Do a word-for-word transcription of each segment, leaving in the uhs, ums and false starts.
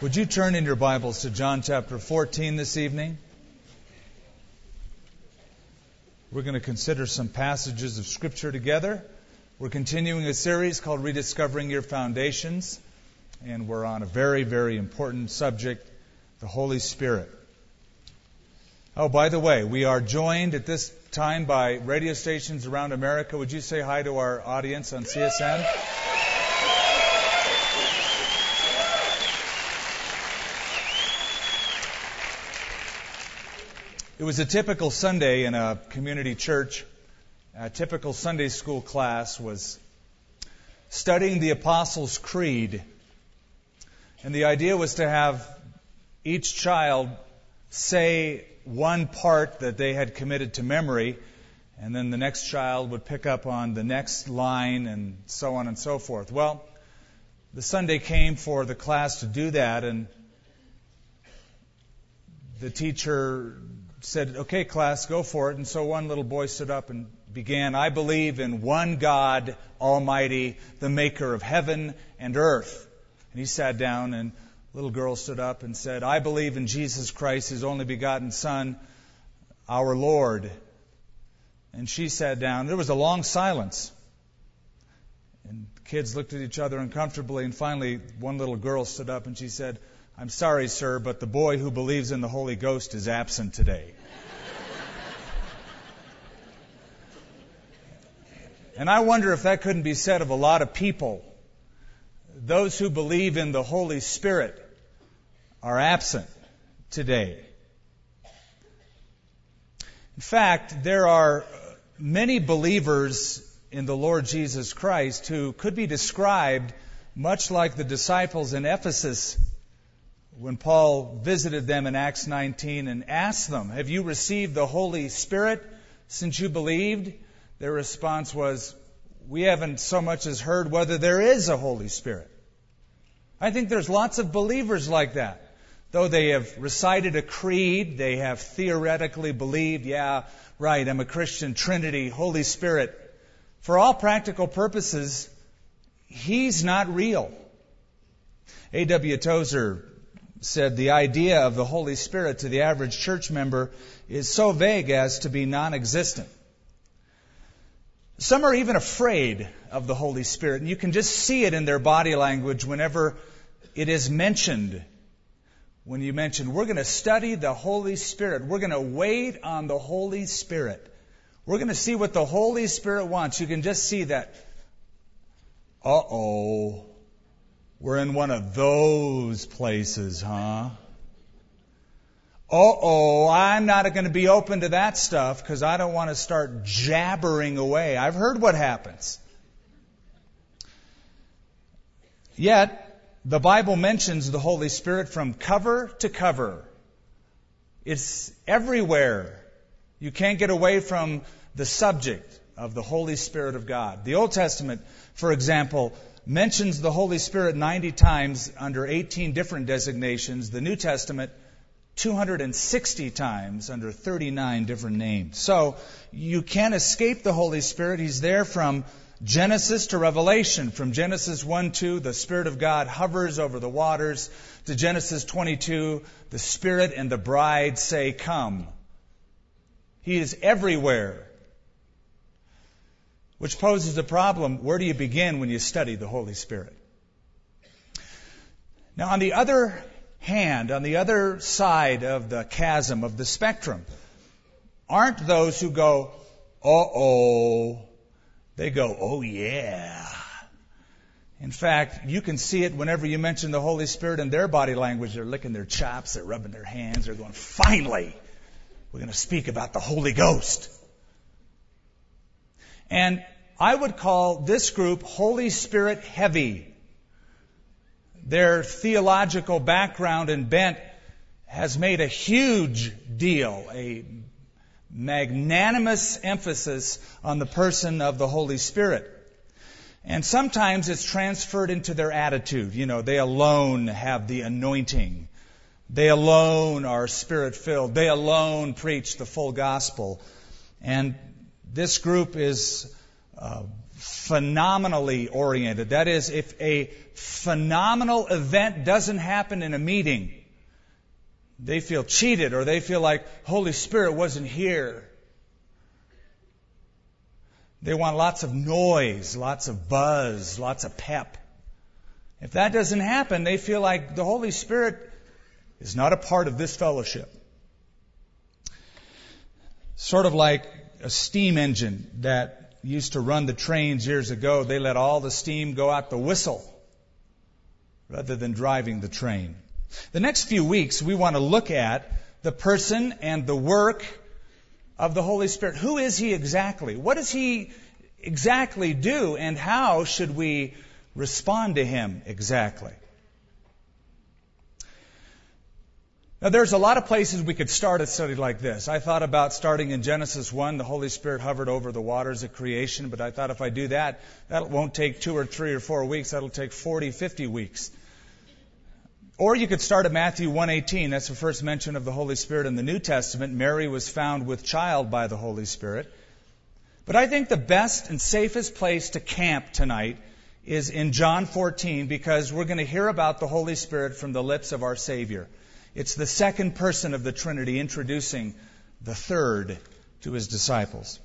Would you turn in your Bibles to John chapter fourteen this evening? We're going to consider some passages of Scripture together. We're continuing a series called Rediscovering Your Foundations, and we're on a very, very important subject, the Holy Spirit. Oh, by the way, we are joined at this time by radio stations around America. Would you say hi to our audience on C S N? It was a typical Sunday in a community church. A typical Sunday school class was studying the Apostles' Creed. And the idea was to have each child say one part that they had committed to memory, and then the next child would pick up on the next line, and so on and so forth. Well, the Sunday came for the class to do that, and the teacher said, "Okay, class, go for it." And so one little boy stood up and began, "I believe in one God Almighty, the maker of heaven and earth." And he sat down, and the little girl stood up and said, "I believe in Jesus Christ, his only begotten Son, our Lord." And she sat down. There was a long silence. And kids looked at each other uncomfortably, and finally one little girl stood up and she said, "I'm sorry, sir, but the boy who believes in the Holy Ghost is absent today." And I wonder if that couldn't be said of a lot of people. Those who believe in the Holy Spirit are absent today. In fact, there are many believers in the Lord Jesus Christ who could be described much like the disciples in Ephesus when Paul visited them in Acts nineteen and asked them, "Have you received the Holy Spirit since you believed?" Their response was, "We haven't so much as heard whether there is a Holy Spirit." I think there's lots of believers like that. Though they have recited a creed, they have theoretically believed, "Yeah, right, I'm a Christian, Trinity, Holy Spirit." For all practical purposes, He's not real. A W Tozer said the idea of the Holy Spirit to the average church member is so vague as to be non-existent. Some are even afraid of the Holy Spirit, and you can just see it in their body language whenever it is mentioned. When you mention, "We're going to study the Holy Spirit, we're going to wait on the Holy Spirit, we're going to see what the Holy Spirit wants," you can just see that, uh-oh, we're in one of those places, huh? Uh-oh, I'm not going to be open to that stuff because I don't want to start jabbering away. I've heard what happens. Yet, the Bible mentions the Holy Spirit from cover to cover. It's everywhere. You can't get away from the subject of the Holy Spirit of God. The Old Testament, for example, mentions the Holy Spirit ninety times under eighteen different designations. The New Testament, two hundred sixty times under thirty-nine different names. So you can't escape the Holy Spirit. He's there from Genesis to Revelation. From Genesis one two, the Spirit of God hovers over the waters. To Genesis twenty-two, the Spirit and the bride say, "Come." He is everywhere. Which poses the problem, where do you begin when you study the Holy Spirit? Now, on the other hand, on the other side of the chasm, of the spectrum, aren't those who go, "Uh-oh." They go, "Oh, yeah." In fact, you can see it whenever you mention the Holy Spirit in their body language. They're licking their chops, they're rubbing their hands, they're going, "Finally, we're going to speak about the Holy Ghost." And I would call this group Holy Spirit heavy. Their theological background and bent has made a huge deal, a magnanimous emphasis on the person of the Holy Spirit. And sometimes it's transferred into their attitude. You know, they alone have the anointing. They alone are Spirit-filled. They alone preach the full gospel. And this group is uh, phenomenally oriented. That is, if a phenomenal event doesn't happen in a meeting, they feel cheated, or they feel like Holy Spirit wasn't here. They want lots of noise, lots of buzz, lots of pep. If that doesn't happen, they feel like the Holy Spirit is not a part of this fellowship. Sort of like a steam engine that used to run the trains years ago. They let all the steam go out the whistle rather than driving the train. The next few weeks, we want to look at the person and the work of the Holy Spirit. Who is He exactly? What does He exactly do? And how should we respond to Him exactly? Now, there's a lot of places we could start a study like this. I thought about starting in Genesis one. The Holy Spirit hovered over the waters of creation. But I thought if I do that, that won't take two or three or four weeks. That'll take forty, fifty weeks. Or you could start at Matthew one eighteen. That's the first mention of the Holy Spirit in the New Testament. Mary was found with child by the Holy Spirit. But I think the best and safest place to camp tonight is in John fourteen, because we're going to hear about the Holy Spirit from the lips of our Savior. It's the second person of the Trinity introducing the third to His disciples.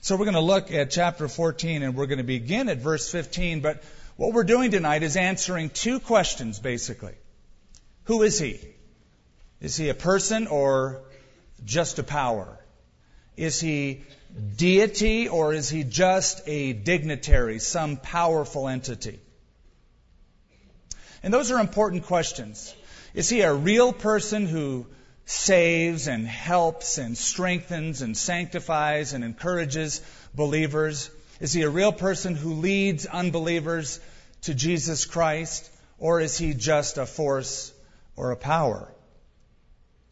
So we're going to look at chapter fourteen, and we're going to begin at verse fifteen. But what we're doing tonight is answering two questions, basically. Who is He? Is He a person or just a power? Is He deity or is He just a dignitary, some powerful entity? And those are important questions. Is He a real person who saves and helps and strengthens and sanctifies and encourages believers? Is He a real person who leads unbelievers to Jesus Christ? Or is He just a force or a power?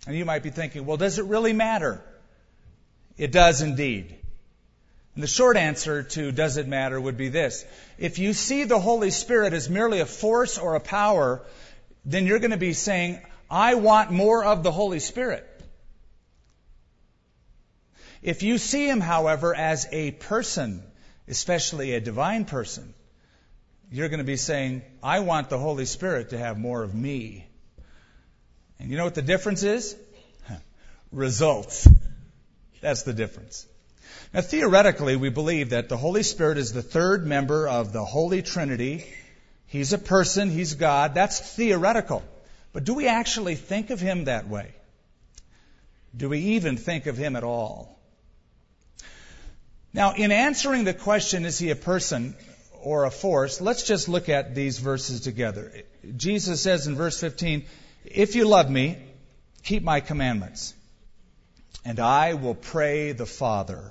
And you might be thinking, well, does it really matter? It does indeed. And the short answer to does it matter would be this. If you see the Holy Spirit as merely a force or a power, then you're going to be saying, I want more of the Holy Spirit. If you see Him, however, as a person, especially a divine person, you're going to be saying, I want the Holy Spirit to have more of me. And you know what the difference is? Results. That's the difference. Now, theoretically, we believe that the Holy Spirit is the third member of the Holy Trinity. He's a person. He's God. That's theoretical. But do we actually think of Him that way? Do we even think of Him at all? Now, in answering the question, is He a person or a force, let's just look at these verses together. Jesus says in verse fifteen, if you love me, keep my commandments, and I will pray the Father,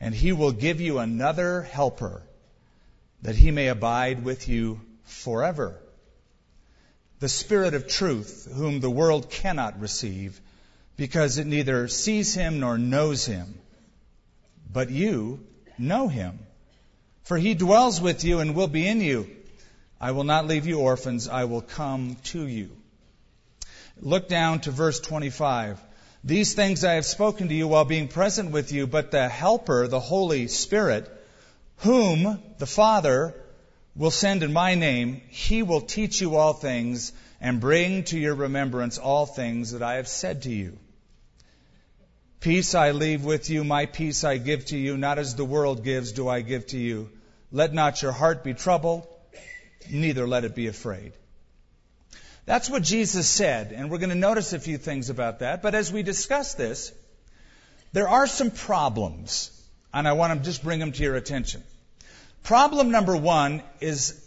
and He will give you another helper, that He may abide with you forever. The Spirit of truth, whom the world cannot receive, because it neither sees Him nor knows Him. But you know Him, for He dwells with you and will be in you. I will not leave you orphans, I will come to you. Look down to verse twenty-five. These things I have spoken to you while being present with you, but the Helper, the Holy Spirit, whom the Father will send in my name, He will teach you all things and bring to your remembrance all things that I have said to you. Peace I leave with you, my peace I give to you, not as the world gives do I give to you. Let not your heart be troubled, neither let it be afraid. That's what Jesus said, and we're going to notice a few things about that. But as we discuss this, there are some problems, and I want to just bring them to your attention. Problem number one is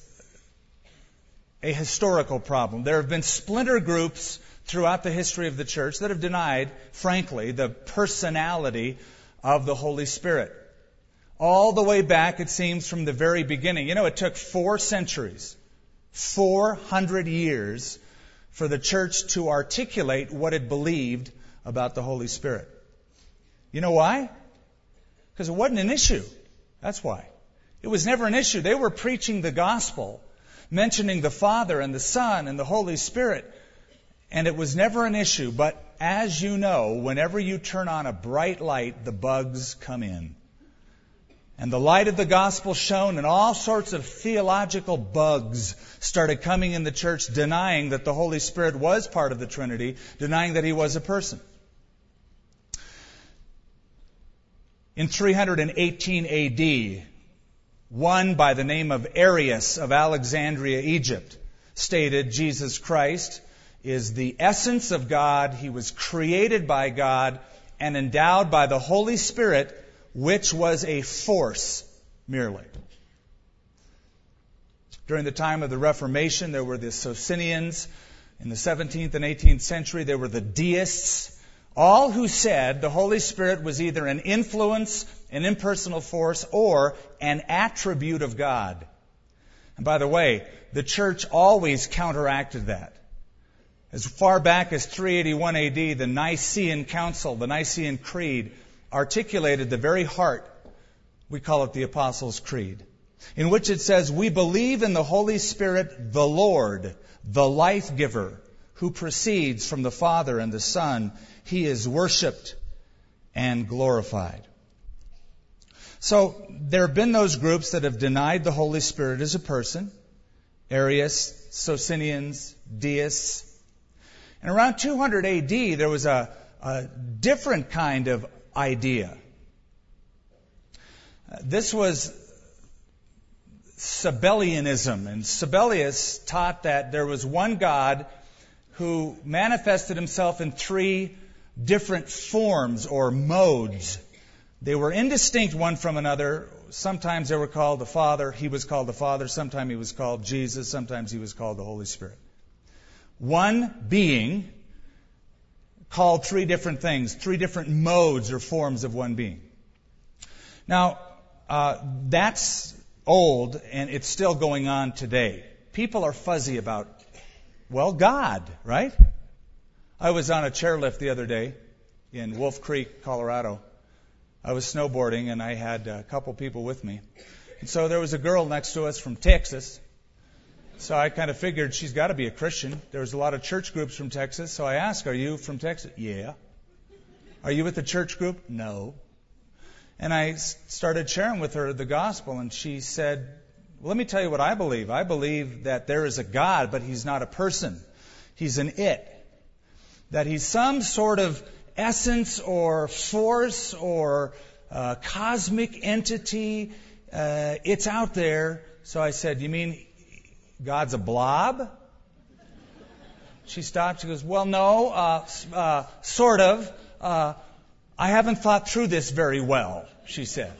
a historical problem. There have been splinter groups throughout the history of the church that have denied, frankly, the personality of the Holy Spirit. All the way back, it seems, from the very beginning. You know, it took four centuries, four hundred years, for the church to articulate what it believed about the Holy Spirit. You know why? Because it wasn't an issue. That's why. It was never an issue. They were preaching the gospel, mentioning the Father and the Son and the Holy Spirit, and it was never an issue. But as you know, whenever you turn on a bright light, the bugs come in. And the light of the gospel shone, and all sorts of theological bugs started coming in the church, denying that the Holy Spirit was part of the Trinity, denying that He was a person. In three eighteen A D, one by the name of Arius of Alexandria, Egypt, stated Jesus Christ is the essence of God. He was created by God and endowed by the Holy Spirit, which was a force merely. During the time of the Reformation, there were the Socinians. In the seventeenth and eighteenth century, there were the deists, all who said the Holy Spirit was either an influence, an impersonal force, or an attribute of God. And by the way, the church always counteracted that. As far back as three eighty-one A D, the Nicene Council, the Nicene Creed, articulated the very heart, we call it the Apostles' Creed, in which it says, we believe in the Holy Spirit, the Lord, the life-giver, who proceeds from the Father and the Son. He is worshipped and glorified. So there have been those groups that have denied the Holy Spirit as a person, Arius, Socinians, deists. And around two hundred A D, there was a, a different kind of idea. Uh, this was Sabellianism, and Sabellius taught that there was one God who manifested Himself in three different forms or modes. They were indistinct one from another. Sometimes they were called the Father, He was called the Father, sometimes He was called Jesus, sometimes He was called the Holy Spirit. One being called three different things, three different modes or forms of one being. Now, uh, that's old, and it's still going on today. People are fuzzy about, well, God, right? I was on a chairlift the other day in Wolf Creek, Colorado. I was snowboarding, and I had a couple people with me. And so there was a girl next to us from Texas. So I kind of figured she's got to be a Christian. There was a lot of church groups from Texas. So I asked, are you from Texas? Yeah. Are you with the church group? No. And I started sharing with her the gospel, and she said, well, let me tell you what I believe. I believe that there is a God, but He's not a person. He's an it. That He's some sort of essence or force or uh, cosmic entity. Uh, it's out there. So I said, you mean God's a blob? She stopped. She goes, well, no, uh, uh, sort of. Uh, I haven't thought through this very well, she said.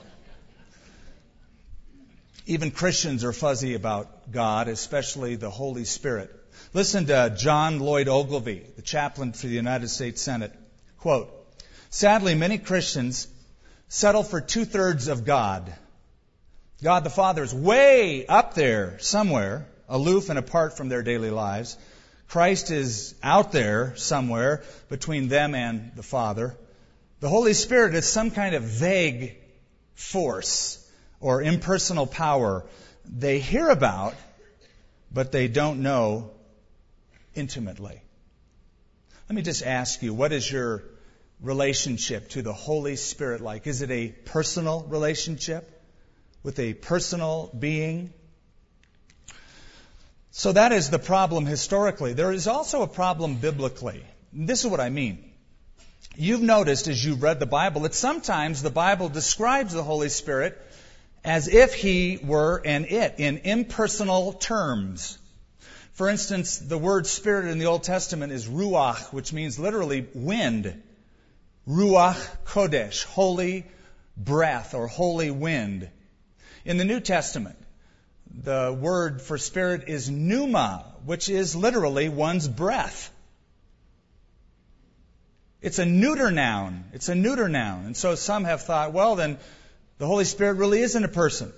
Even Christians are fuzzy about God, especially the Holy Spirit. Listen to John Lloyd Ogilvie, the chaplain for the United States Senate. Quote, sadly, many Christians settle for two-thirds of God. God the Father is way up there somewhere, aloof and apart from their daily lives. Christ is out there somewhere between them and the Father. The Holy Spirit is some kind of vague force or impersonal power they hear about, but they don't know intimately. Let me just ask you, what is your relationship to the Holy Spirit like? Is it a personal relationship with a personal being? So that is the problem historically. There is also a problem biblically. This is what I mean. You've noticed as you've read the Bible that sometimes the Bible describes the Holy Spirit as if He were an it, in impersonal terms. For instance, the word Spirit in the Old Testament is ruach, which means literally wind. Ruach kodesh, holy breath or holy wind. In the New Testament, the word for Spirit is pneuma, which is literally one's breath. It's a neuter noun. It's a neuter noun. And so some have thought, well, then the Holy Spirit really isn't a person.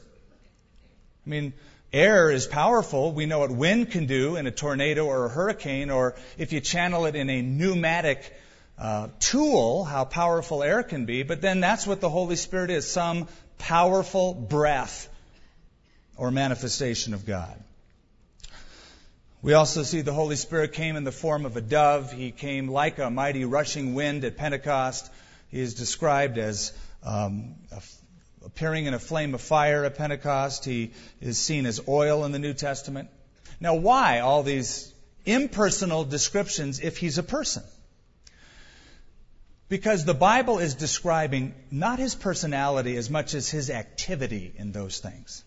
I mean, air is powerful. We know what wind can do in a tornado or a hurricane, or if you channel it in a pneumatic uh, tool, how powerful air can be. But then that's what the Holy Spirit is, some powerful breath or manifestation of God. We also see the Holy Spirit came in the form of a dove. He came like a mighty rushing wind at Pentecost. He is described as um, a, appearing in a flame of fire at Pentecost. He is seen as oil in the New Testament. Now, why all these impersonal descriptions if he's a person? Because the Bible is describing not his personality as much as his activity in those things.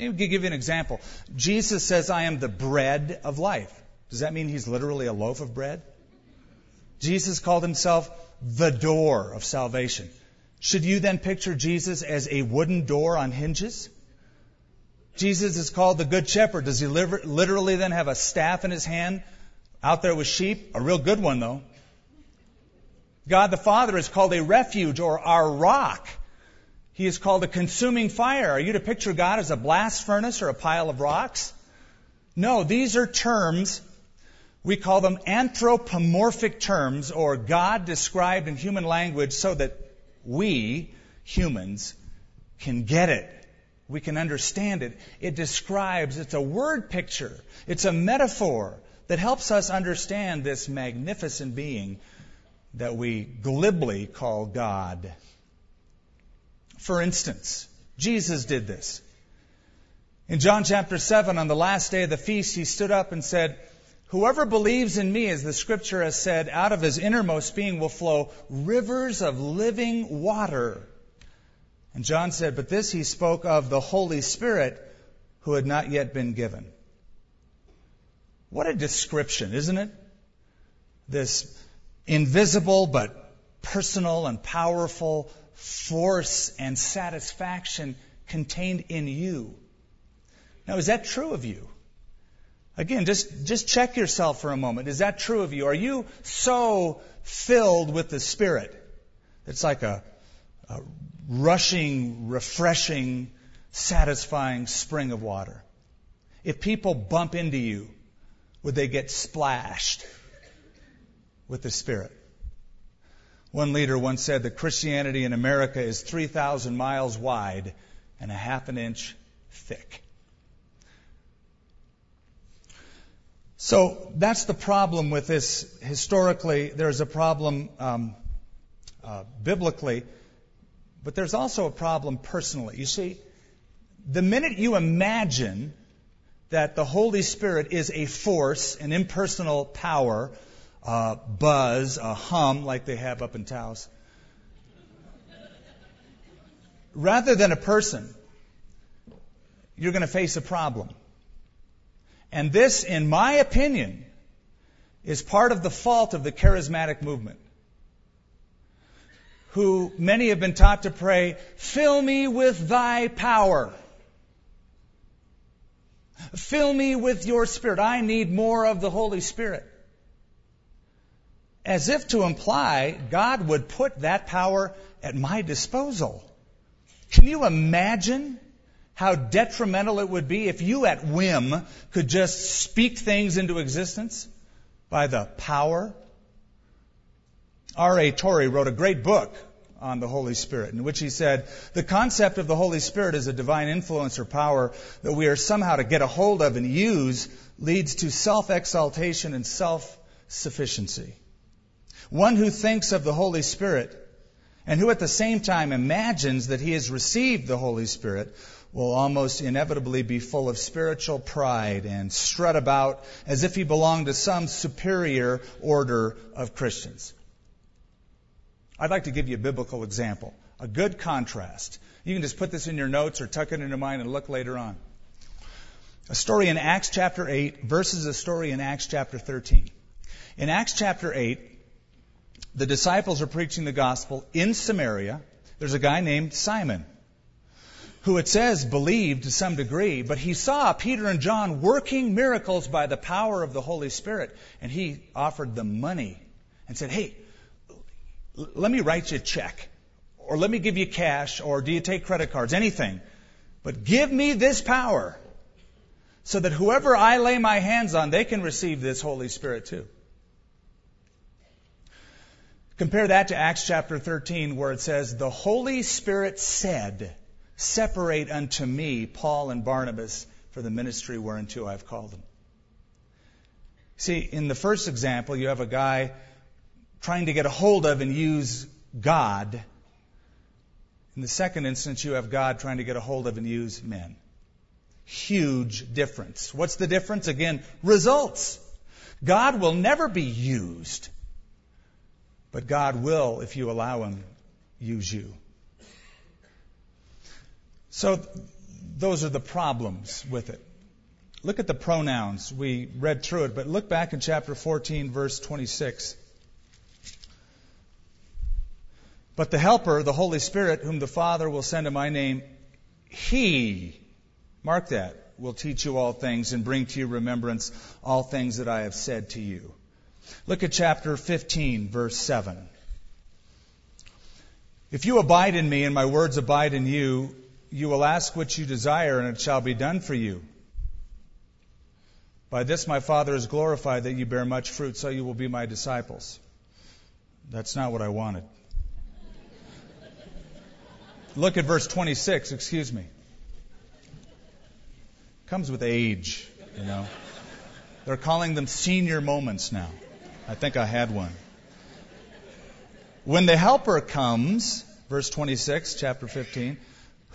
Let me give you an example. Jesus says, I am the bread of life. Does that mean he's literally a loaf of bread? Jesus called himself the door of salvation. Should you then picture Jesus as a wooden door on hinges? Jesus is called the good shepherd. Does he literally then have a staff in his hand out there with sheep? A real good one, though. God the Father is called a refuge or our rock. He is called a consuming fire. Are you to picture God as a blast furnace or a pile of rocks? No, these are terms, we call them anthropomorphic terms, or God described in human language so that we, humans, can get it. We can understand it. It describes, it's a word picture. It's a metaphor that helps us understand this magnificent being that we glibly call God. For instance, Jesus did this. In John chapter seven, on the last day of the feast, he stood up and said, whoever believes in me, as the scripture has said, out of his innermost being will flow rivers of living water. And John said, but this he spoke of the Holy Spirit, who had not yet been given. What a description, isn't it? This invisible but personal and powerful force and satisfaction contained in you. Now, is that true of you? Again, just, just check yourself for a moment. Is that true of you? Are you so filled with the Spirit? It's like a, a rushing, refreshing, satisfying spring of water. If people bump into you, would they get splashed with the Spirit? One leader once said that Christianity in America is three thousand miles wide and a half an inch thick. So that's the problem with this. Historically, there's a problem um, uh, biblically, but there's also a problem personally. You see, the minute you imagine that the Holy Spirit is a force, an impersonal power, a buzz, a hum like they have up in Taos, rather than a person, you're going to face a problem. And this, in my opinion, is part of the fault of the charismatic movement, who many have been taught to pray, fill me with thy power. Fill me with your Spirit. I need more of the Holy Spirit. As if to imply God would put that power at my disposal. Can you imagine how detrimental it would be if you at whim could just speak things into existence by the power? R A Torrey wrote a great book on the Holy Spirit in which he said, the concept of the Holy Spirit as a divine influence or power that we are somehow to get a hold of and use leads to self-exaltation and self-sufficiency. One who thinks of the Holy Spirit and who at the same time imagines that he has received the Holy Spirit will almost inevitably be full of spiritual pride and strut about as if he belonged to some superior order of Christians. I'd like to give you a biblical example, a good contrast. You can just put this in your notes or tuck it into mine and look later on. A story in Acts chapter eight versus a story in Acts chapter thirteen. In Acts chapter eight, the disciples are preaching the gospel in Samaria. There's a guy named Simon, who it says believed to some degree, but he saw Peter and John working miracles by the power of the Holy Spirit, and he offered them money and said, hey, l- let me write you a check, or let me give you cash, or do you take credit cards, anything, but give me this power so that whoever I lay my hands on, they can receive this Holy Spirit too. Compare that to Acts chapter thirteen, where it says, the Holy Spirit said, separate unto me Paul and Barnabas for the ministry whereunto I have called them. See, in the first example, you have a guy trying to get a hold of and use God. In the second instance, you have God trying to get a hold of and use men. Huge difference. What's the difference? Again, results. God will never be used. But God will, if you allow Him, use you. So th- those are the problems with it. Look at the pronouns. We read through it, but look back in chapter fourteen, verse twenty-six. But the Helper, the Holy Spirit, whom the Father will send in my name, He, mark that, will teach you all things and bring to your remembrance all things that I have said to you. Look at chapter fifteen, verse seven. If you abide in me and my words abide in you, you will ask what you desire and it shall be done for you. By this my Father is glorified that you bear much fruit, so you will be my disciples. That's not what I wanted. Look at verse twenty-six, excuse me. Comes with age, you know. They're calling them senior moments now. I think I had one. When the Helper comes, verse twenty-six, chapter fifteen,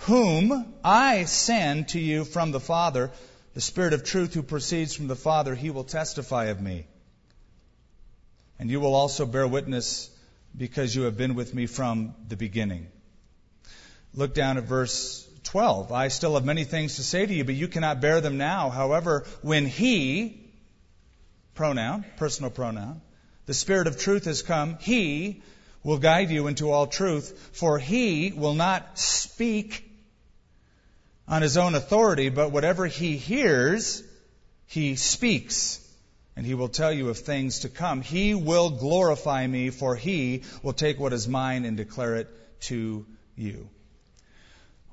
whom I send to you from the Father, the Spirit of truth who proceeds from the Father, He will testify of me. And you will also bear witness because you have been with me from the beginning. Look down at verse twelve. I still have many things to say to you, but you cannot bear them now. However, when He, pronoun, personal pronoun, the Spirit of truth has come, He will guide you into all truth, for He will not speak on His own authority, but whatever He hears, He speaks, and He will tell you of things to come. He will glorify me, for He will take what is mine and declare it to you.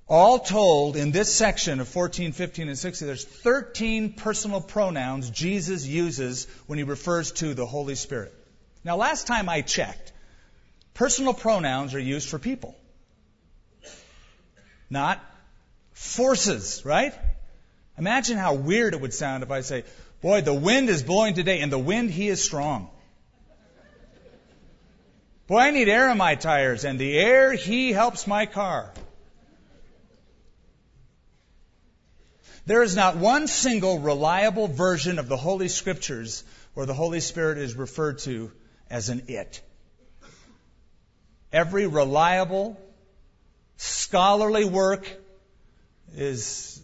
All told, in this section of fourteen, fifteen, and sixteen, there's thirteen personal pronouns Jesus uses when He refers to the Holy Spirit. Now, last time I checked, personal pronouns are used for people, not forces, right? Imagine how weird it would sound if I say, boy, the wind is blowing today, and the wind, he is strong. Boy, I need air in my tires, and the air, he helps my car. There is not one single reliable version of the Holy Scriptures where the Holy Spirit is referred to as an it. Every reliable, scholarly work is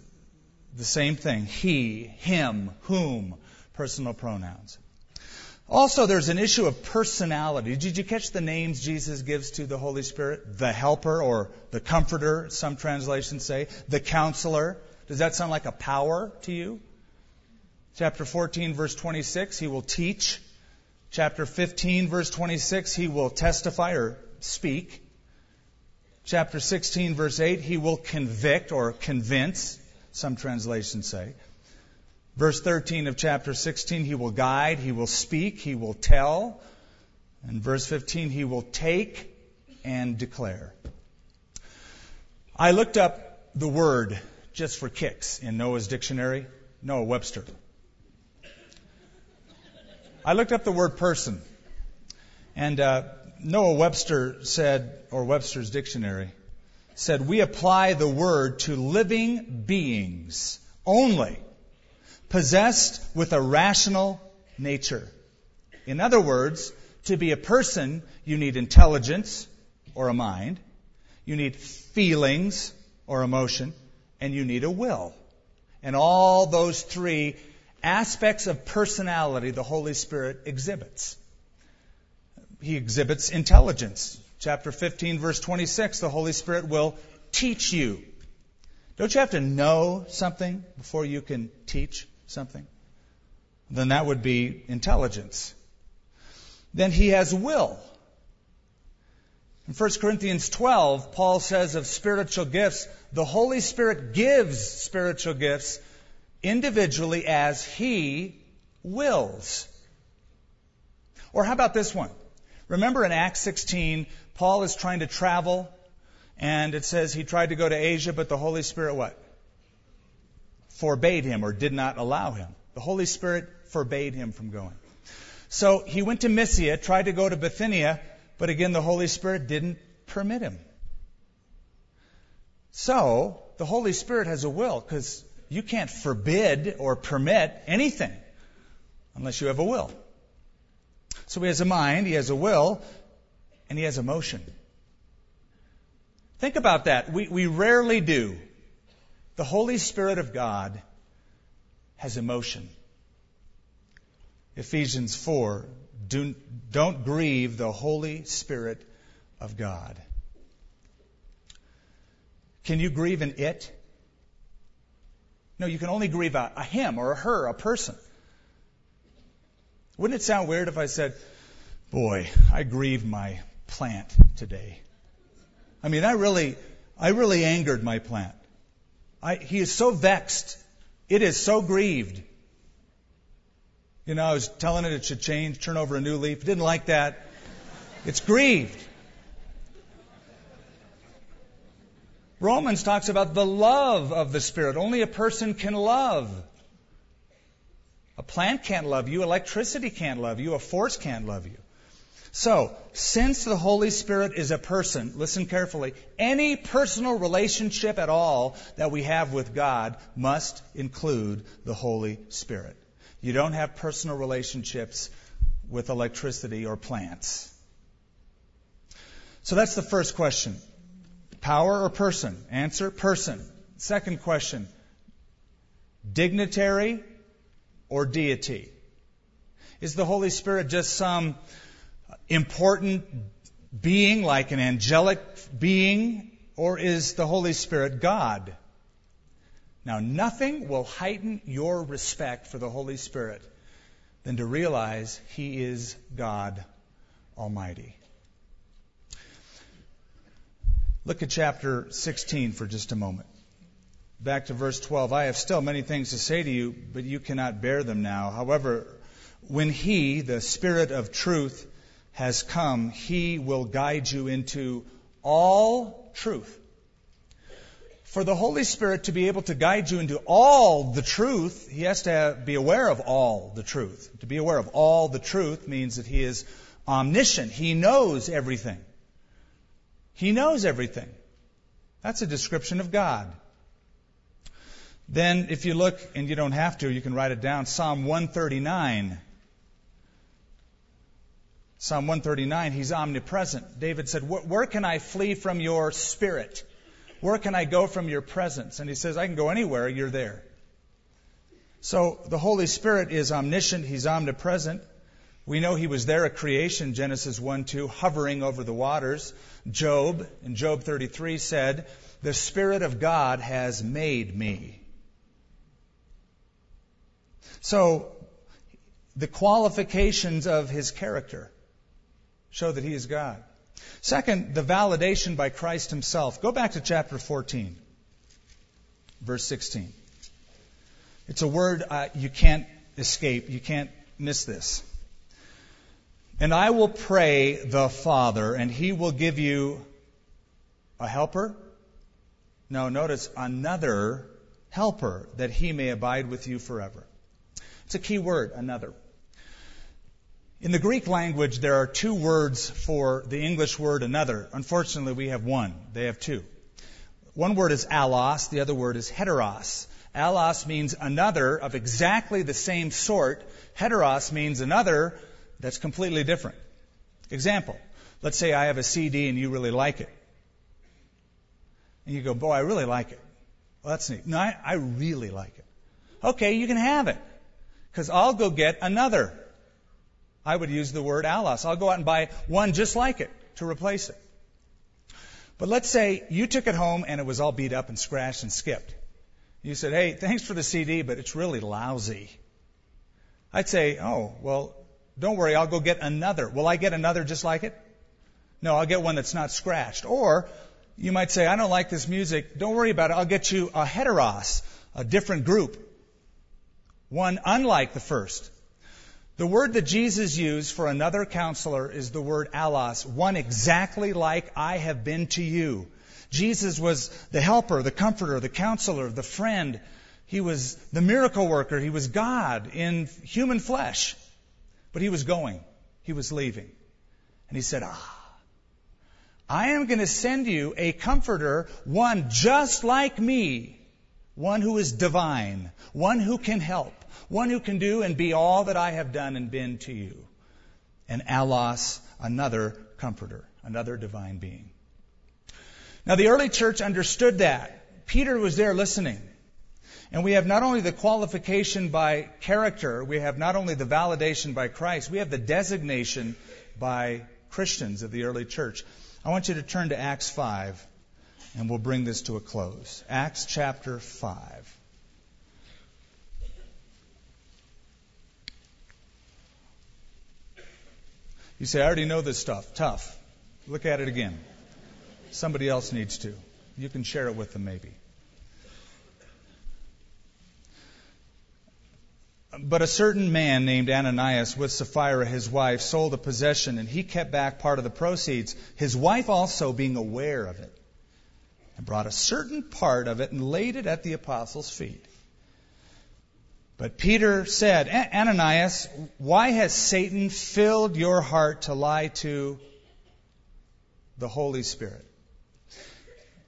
the same thing. He, him, whom, personal pronouns. Also, there's an issue of personality. Did you catch the names Jesus gives to the Holy Spirit? The Helper or the Comforter, some translations say. The Counselor. Does that sound like a power to you? Chapter fourteen, verse twenty-six, He will teach. Chapter fifteen, verse twenty-six, He will testify or speak. Chapter sixteen, verse eight, He will convict or convince, some translations say. Verse thirteen of chapter sixteen, He will guide, He will speak, He will tell. And verse fifteen, He will take and declare. I looked up the word just for kicks in Noah's dictionary, Noah Webster. I looked up the word person, and uh, Noah Webster said, or Webster's dictionary, said, we apply the word to living beings only possessed with a rational nature. In other words, to be a person, you need intelligence or a mind, you need feelings or emotion, and you need a will. And all those three aspects of personality the Holy Spirit exhibits. He exhibits intelligence. Chapter fifteen, verse twenty-six, the Holy Spirit will teach you. Don't you have to know something before you can teach something? Then that would be intelligence. Then he has will. In First Corinthians twelve, Paul says of spiritual gifts, the Holy Spirit gives spiritual gifts individually as He wills. Or how about this one? Remember in Acts sixteen, Paul is trying to travel, and it says he tried to go to Asia, but the Holy Spirit what? Forbade him or did not allow him. The Holy Spirit forbade him from going. So he went to Mysia, tried to go to Bithynia, but again, the Holy Spirit didn't permit him. So the Holy Spirit has a will, because you can't forbid or permit anything unless you have a will. So he has a mind, he has a will, and he has emotion. Think about that. We, we rarely do. The Holy Spirit of God has emotion. Ephesians four, do, don't grieve the Holy Spirit of God. Can you grieve an it? No, you can only grieve a, a him or a her, a person. Wouldn't it sound weird if I said, boy, I grieved my plant today. I mean, I really, I really angered my plant. I, he is so vexed. It is so grieved. You know, I was telling it it should change, turn over a new leaf. It didn't like that. It's grieved. Romans talks about the love of the Spirit. Only a person can love. A plant can't love you. Electricity can't love you. A force can't love you. So, since the Holy Spirit is a person, listen carefully, any personal relationship at all that we have with God must include the Holy Spirit. You don't have personal relationships with electricity or plants. So that's the first question. Power or person? Answer, person. Second question, dignitary or deity? Is the Holy Spirit just some important being, like an angelic being, or is the Holy Spirit God? Now, nothing will heighten your respect for the Holy Spirit than to realize He is God Almighty. Look at chapter sixteen for just a moment. Back to verse twelve. I have still many things to say to you, but you cannot bear them now. However, when He, the Spirit of truth, has come, He will guide you into all truth. For the Holy Spirit to be able to guide you into all the truth, He has to have, be aware of all the truth. To be aware of all the truth means that He is omniscient. He knows everything. He knows everything. That's a description of God. Then, if you look, and you don't have to, you can write it down, Psalm one thirty-nine. Psalm one thirty-nine, He's omnipresent. David said, where can I flee from your spirit? Where can I go from your presence? And he says, I can go anywhere, you're there. So the Holy Spirit is omniscient, He's omnipresent. We know He was there at creation, Genesis one two, hovering over the waters. Job, in Job thirty-three, said, the Spirit of God has made me. So the qualifications of His character show that He is God. Second, the validation by Christ Himself. Go back to chapter fourteen, verse sixteen. It's a word uh, you can't escape. You can't miss this. And I will pray the Father, and He will give you a helper. No, notice, another helper, that He may abide with you forever. It's a key word, another. In the Greek language, there are two words for the English word another. Unfortunately, we have one. They have two. One word is allos. The other word is heteros. Allos means another of exactly the same sort. Heteros means another that's completely different. Example. Let's say I have a C D and you really like it. And you go, boy, I really like it. Well, that's neat. No, I, I really like it. Okay, you can have it. Because I'll go get another. I would use the word allos. I'll go out and buy one just like it to replace it. But let's say you took it home and it was all beat up and scratched and skipped. You said, hey, thanks for the C D, but it's really lousy. I'd say, oh, well, don't worry, I'll go get another. Will I get another just like it? No, I'll get one that's not scratched. Or you might say, I don't like this music. Don't worry about it. I'll get you a heteros, a different group, one unlike the first. The word that Jesus used for another counselor is the word allos, one exactly like I have been to you. Jesus was the helper, the comforter, the counselor, the friend. He was the miracle worker. He was God in human flesh. But He was going. He was leaving. And He said, ah, I am going to send you a comforter, one just like me, one who is divine, one who can help, one who can do and be all that I have done and been to you. And allos, another comforter, another divine being. Now, the early church understood that. Peter was there listening. And we have not only the qualification by character, we have not only the validation by Christ, we have the designation by Christians of the early church. I want you to turn to Acts five, and we'll bring this to a close. Acts chapter five. You say, I already know this stuff. Tough. Look at it again. Somebody else needs to. You can share it with them maybe. But a certain man named Ananias with Sapphira, his wife, sold a possession, and he kept back part of the proceeds, his wife also being aware of it, and brought a certain part of it and laid it at the apostles' feet. But Peter said, Ananias, why has Satan filled your heart to lie to the Holy Spirit?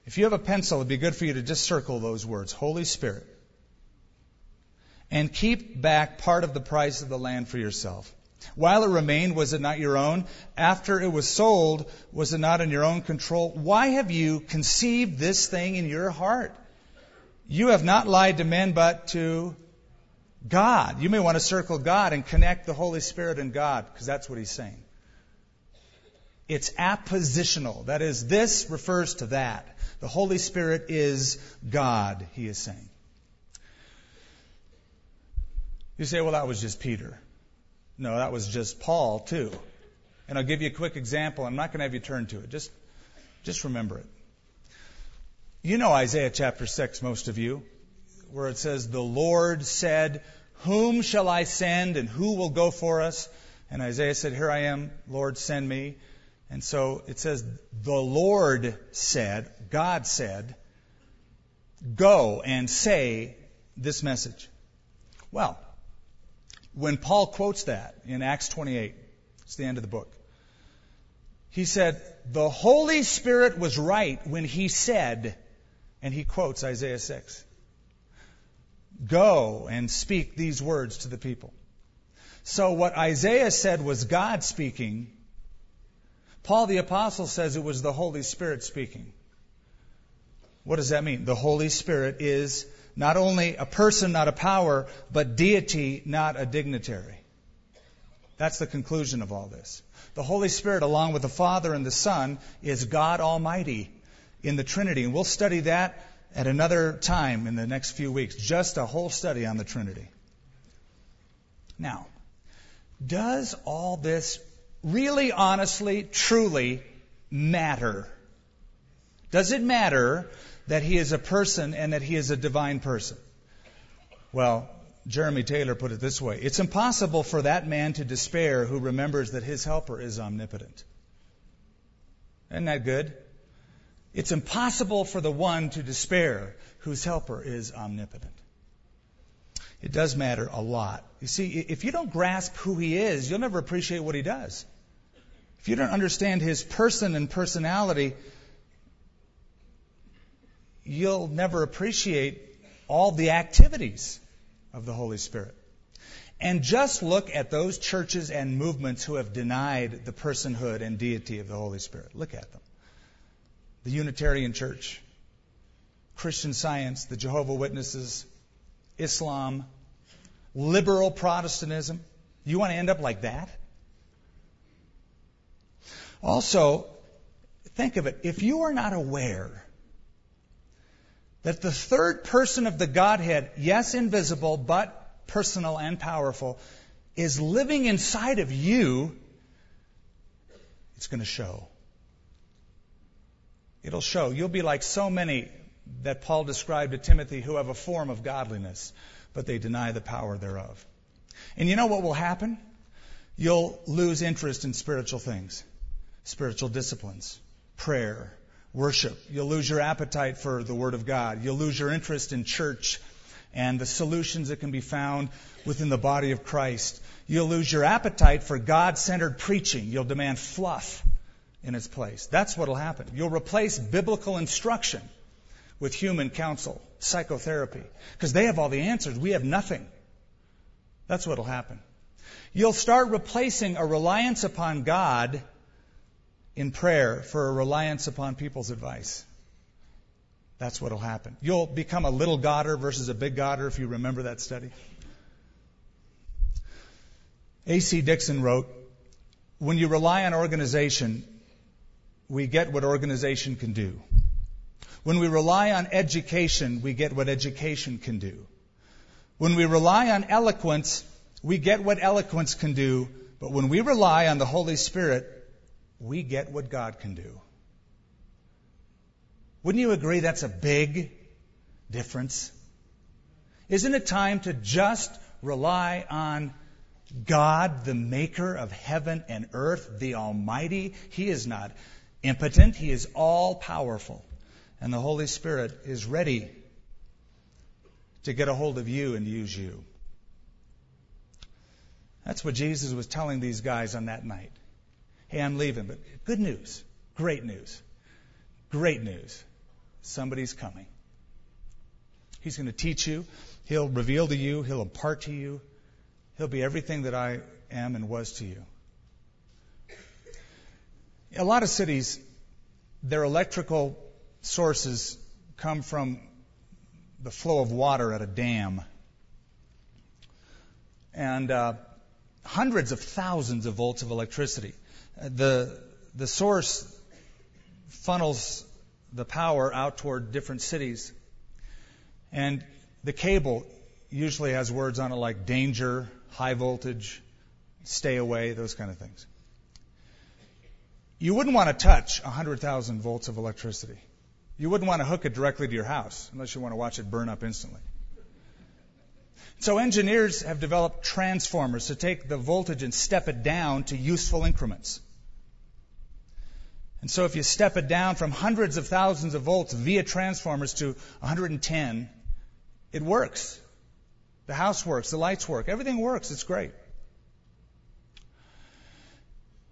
If you have a pencil, it would be good for you to just circle those words, Holy Spirit. And keep back part of the price of the land for yourself. While it remained, was it not your own? After it was sold, was it not in your own control? Why have you conceived this thing in your heart? You have not lied to men, but to God. You may want to circle God and connect the Holy Spirit and God, because that's what he's saying. It's appositional. That is, this refers to that. The Holy Spirit is God, he is saying. You say, well, that was just Peter. No, that was just Paul, too. And I'll give you a quick example. I'm not going to have you turn to it. Just, just remember it. You know Isaiah chapter six, most of you, where it says, the Lord said, whom shall I send and who will go for us? And Isaiah said, here I am, Lord, send me. And so it says, the Lord said, God said, go and say this message. Well, when Paul quotes that in Acts twenty-eight, it's the end of the book, he said, the Holy Spirit was right when he said, and he quotes Isaiah six, go and speak these words to the people. So what Isaiah said was God speaking. Paul the Apostle says it was the Holy Spirit speaking. What does that mean? The Holy Spirit is not only a person, not a power, but deity, not a dignitary. That's the conclusion of all this. The Holy Spirit, along with the Father and the Son, is God Almighty in the Trinity. And we'll study that at another time in the next few weeks. Just a whole study on the Trinity. Now, does all this really, honestly, truly matter? Does it matter that he is a person and that he is a divine person? Well, Jeremy Taylor put it this way. It's impossible for that man to despair who remembers that his helper is omnipotent. Isn't that good? It's impossible for the one to despair whose helper is omnipotent. It does matter a lot. You see, if you don't grasp who he is, you'll never appreciate what he does. If you don't understand his person and personality, you'll never appreciate all the activities of the Holy Spirit. And just look at those churches and movements who have denied the personhood and deity of the Holy Spirit. Look at them. The Unitarian Church, Christian Science, the Jehovah's Witnesses, Islam, liberal Protestantism. You want to end up like that? Also, think of it. If you are not aware that the third person of the Godhead, yes, invisible, but personal and powerful, is living inside of you, it's going to show. It'll show. You'll be like so many that Paul described to Timothy who have a form of godliness, but they deny the power thereof. And you know what will happen? You'll lose interest in spiritual things, spiritual disciplines, prayer, worship. You'll lose your appetite for the Word of God. You'll lose your interest in church and the solutions that can be found within the body of Christ. You'll lose your appetite for God-centered preaching. You'll demand fluff in its place. That's what will happen. You'll replace biblical instruction with human counsel, psychotherapy, because they have all the answers. We have nothing. That's what will happen. You'll start replacing a reliance upon God in prayer for a reliance upon people's advice. That's what will happen. You'll become a little Godder versus a big Godder, if you remember that study. A C Dixon wrote, "When you rely on organization, we get what organization can do. When we rely on education, we get what education can do. When we rely on eloquence, we get what eloquence can do. But when we rely on the Holy Spirit, we get what God can do." Wouldn't you agree that's a big difference? Isn't it time to just rely on God, the maker of heaven and earth, the Almighty? He is not impotent. He is all-powerful. And the Holy Spirit is ready to get a hold of you and use you. That's what Jesus was telling these guys on that night. Hey, I'm leaving, but good news, great news. Great news. Somebody's coming. He's going to teach you. He'll reveal to you. He'll impart to you. He'll be everything that I am and was to you. A lot of cities, their electrical sources come from the flow of water at a dam. And uh, hundreds of thousands of volts of electricity. The, the source funnels the power out toward different cities. And the cable usually has words on it like danger, high voltage, stay away, those kind of things. You wouldn't want to touch one hundred thousand volts of electricity. You wouldn't want to hook it directly to your house unless you want to watch it burn up instantly. So engineers have developed transformers to take the voltage and step it down to useful increments. And so if you step it down from hundreds of thousands of volts via transformers to one hundred ten, it works. The house works, the lights work, everything works, it's great.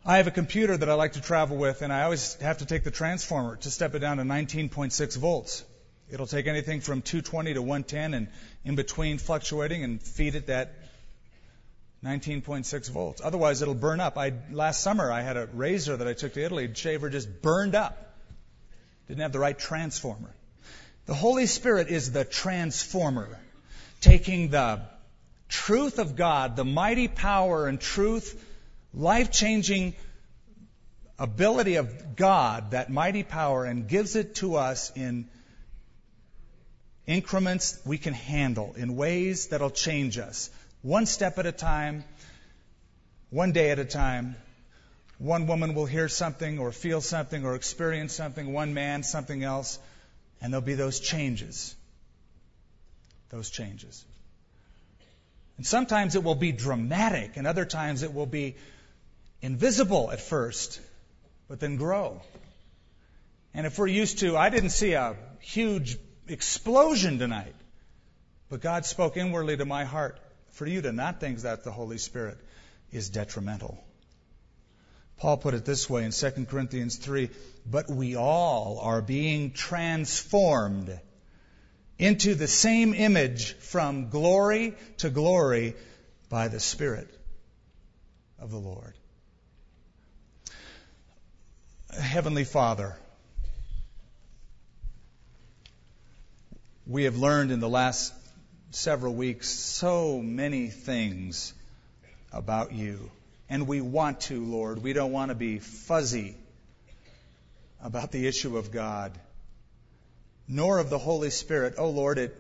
I have a computer that I like to travel with, and I always have to take the transformer to step it down to nineteen point six volts. It'll take anything from two twenty to one ten and in between fluctuating and feed it that nineteen point six volts. Otherwise, it'll burn up. I, last summer, I had a razor that I took to Italy. The shaver just burned up. Didn't have the right transformer. The Holy Spirit is the transformer, taking the truth of God, the mighty power and truth, life-changing ability of God, that mighty power, and gives it to us in increments we can handle, in ways that'll change us. One step at a time, one day at a time. One woman will hear something or feel something or experience something, one man something else, and there'll be those changes. Those changes. And sometimes it will be dramatic, and other times it will be invisible at first, but then grow. And if we're used to, I didn't see a huge explosion tonight, but God spoke inwardly to my heart. For you to not think that the Holy Spirit is detrimental. Paul put it this way in Second Corinthians three, "But we all are being transformed into the same image from glory to glory by the Spirit of the Lord." Heavenly Father, we have learned in the last several weeks so many things about you, and we want to, Lord. We don't want to be fuzzy about the issue of God, nor of the Holy Spirit. Oh Lord, it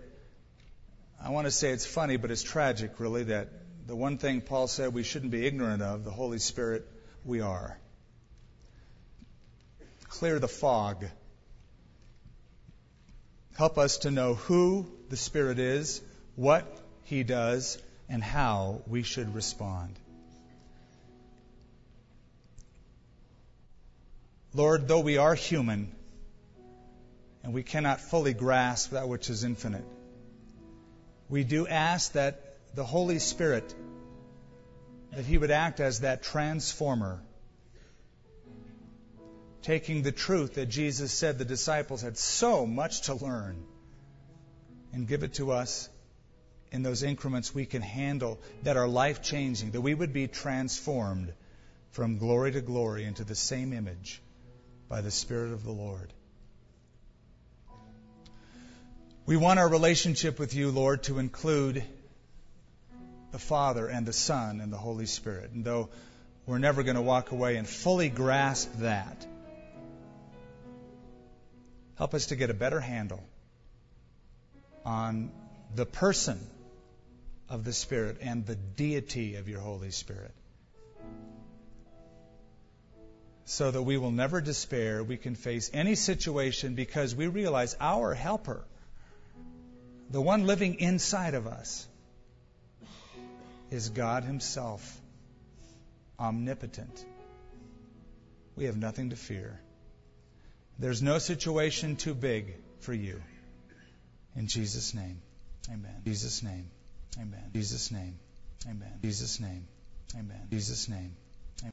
I want to say it's funny, but it's tragic really, that the one thing Paul said we shouldn't be ignorant of, the Holy Spirit, we are. Clear the fog. Help us to know who the Spirit is, what He does, and how we should respond. Lord, though we are human and we cannot fully grasp that which is infinite, we do ask that the Holy Spirit, that He would act as that transformer, taking the truth that Jesus said the disciples had so much to learn and give it to us in those increments we can handle, that are life-changing, that we would be transformed from glory to glory into the same image by the Spirit of the Lord. We want our relationship with you, Lord, to include the Father and the Son and the Holy Spirit. And though we're never going to walk away and fully grasp that, help us to get a better handle on the person of the Spirit and the deity of your Holy Spirit, so that we will never despair. We can face any situation because we realize our helper, the one living inside of us, is God Himself, omnipotent. We have nothing to fear. There's no situation too big for you. In Jesus' name, amen. Jesus' name, amen. Jesus' name, amen. Jesus' name, amen. Jesus' name.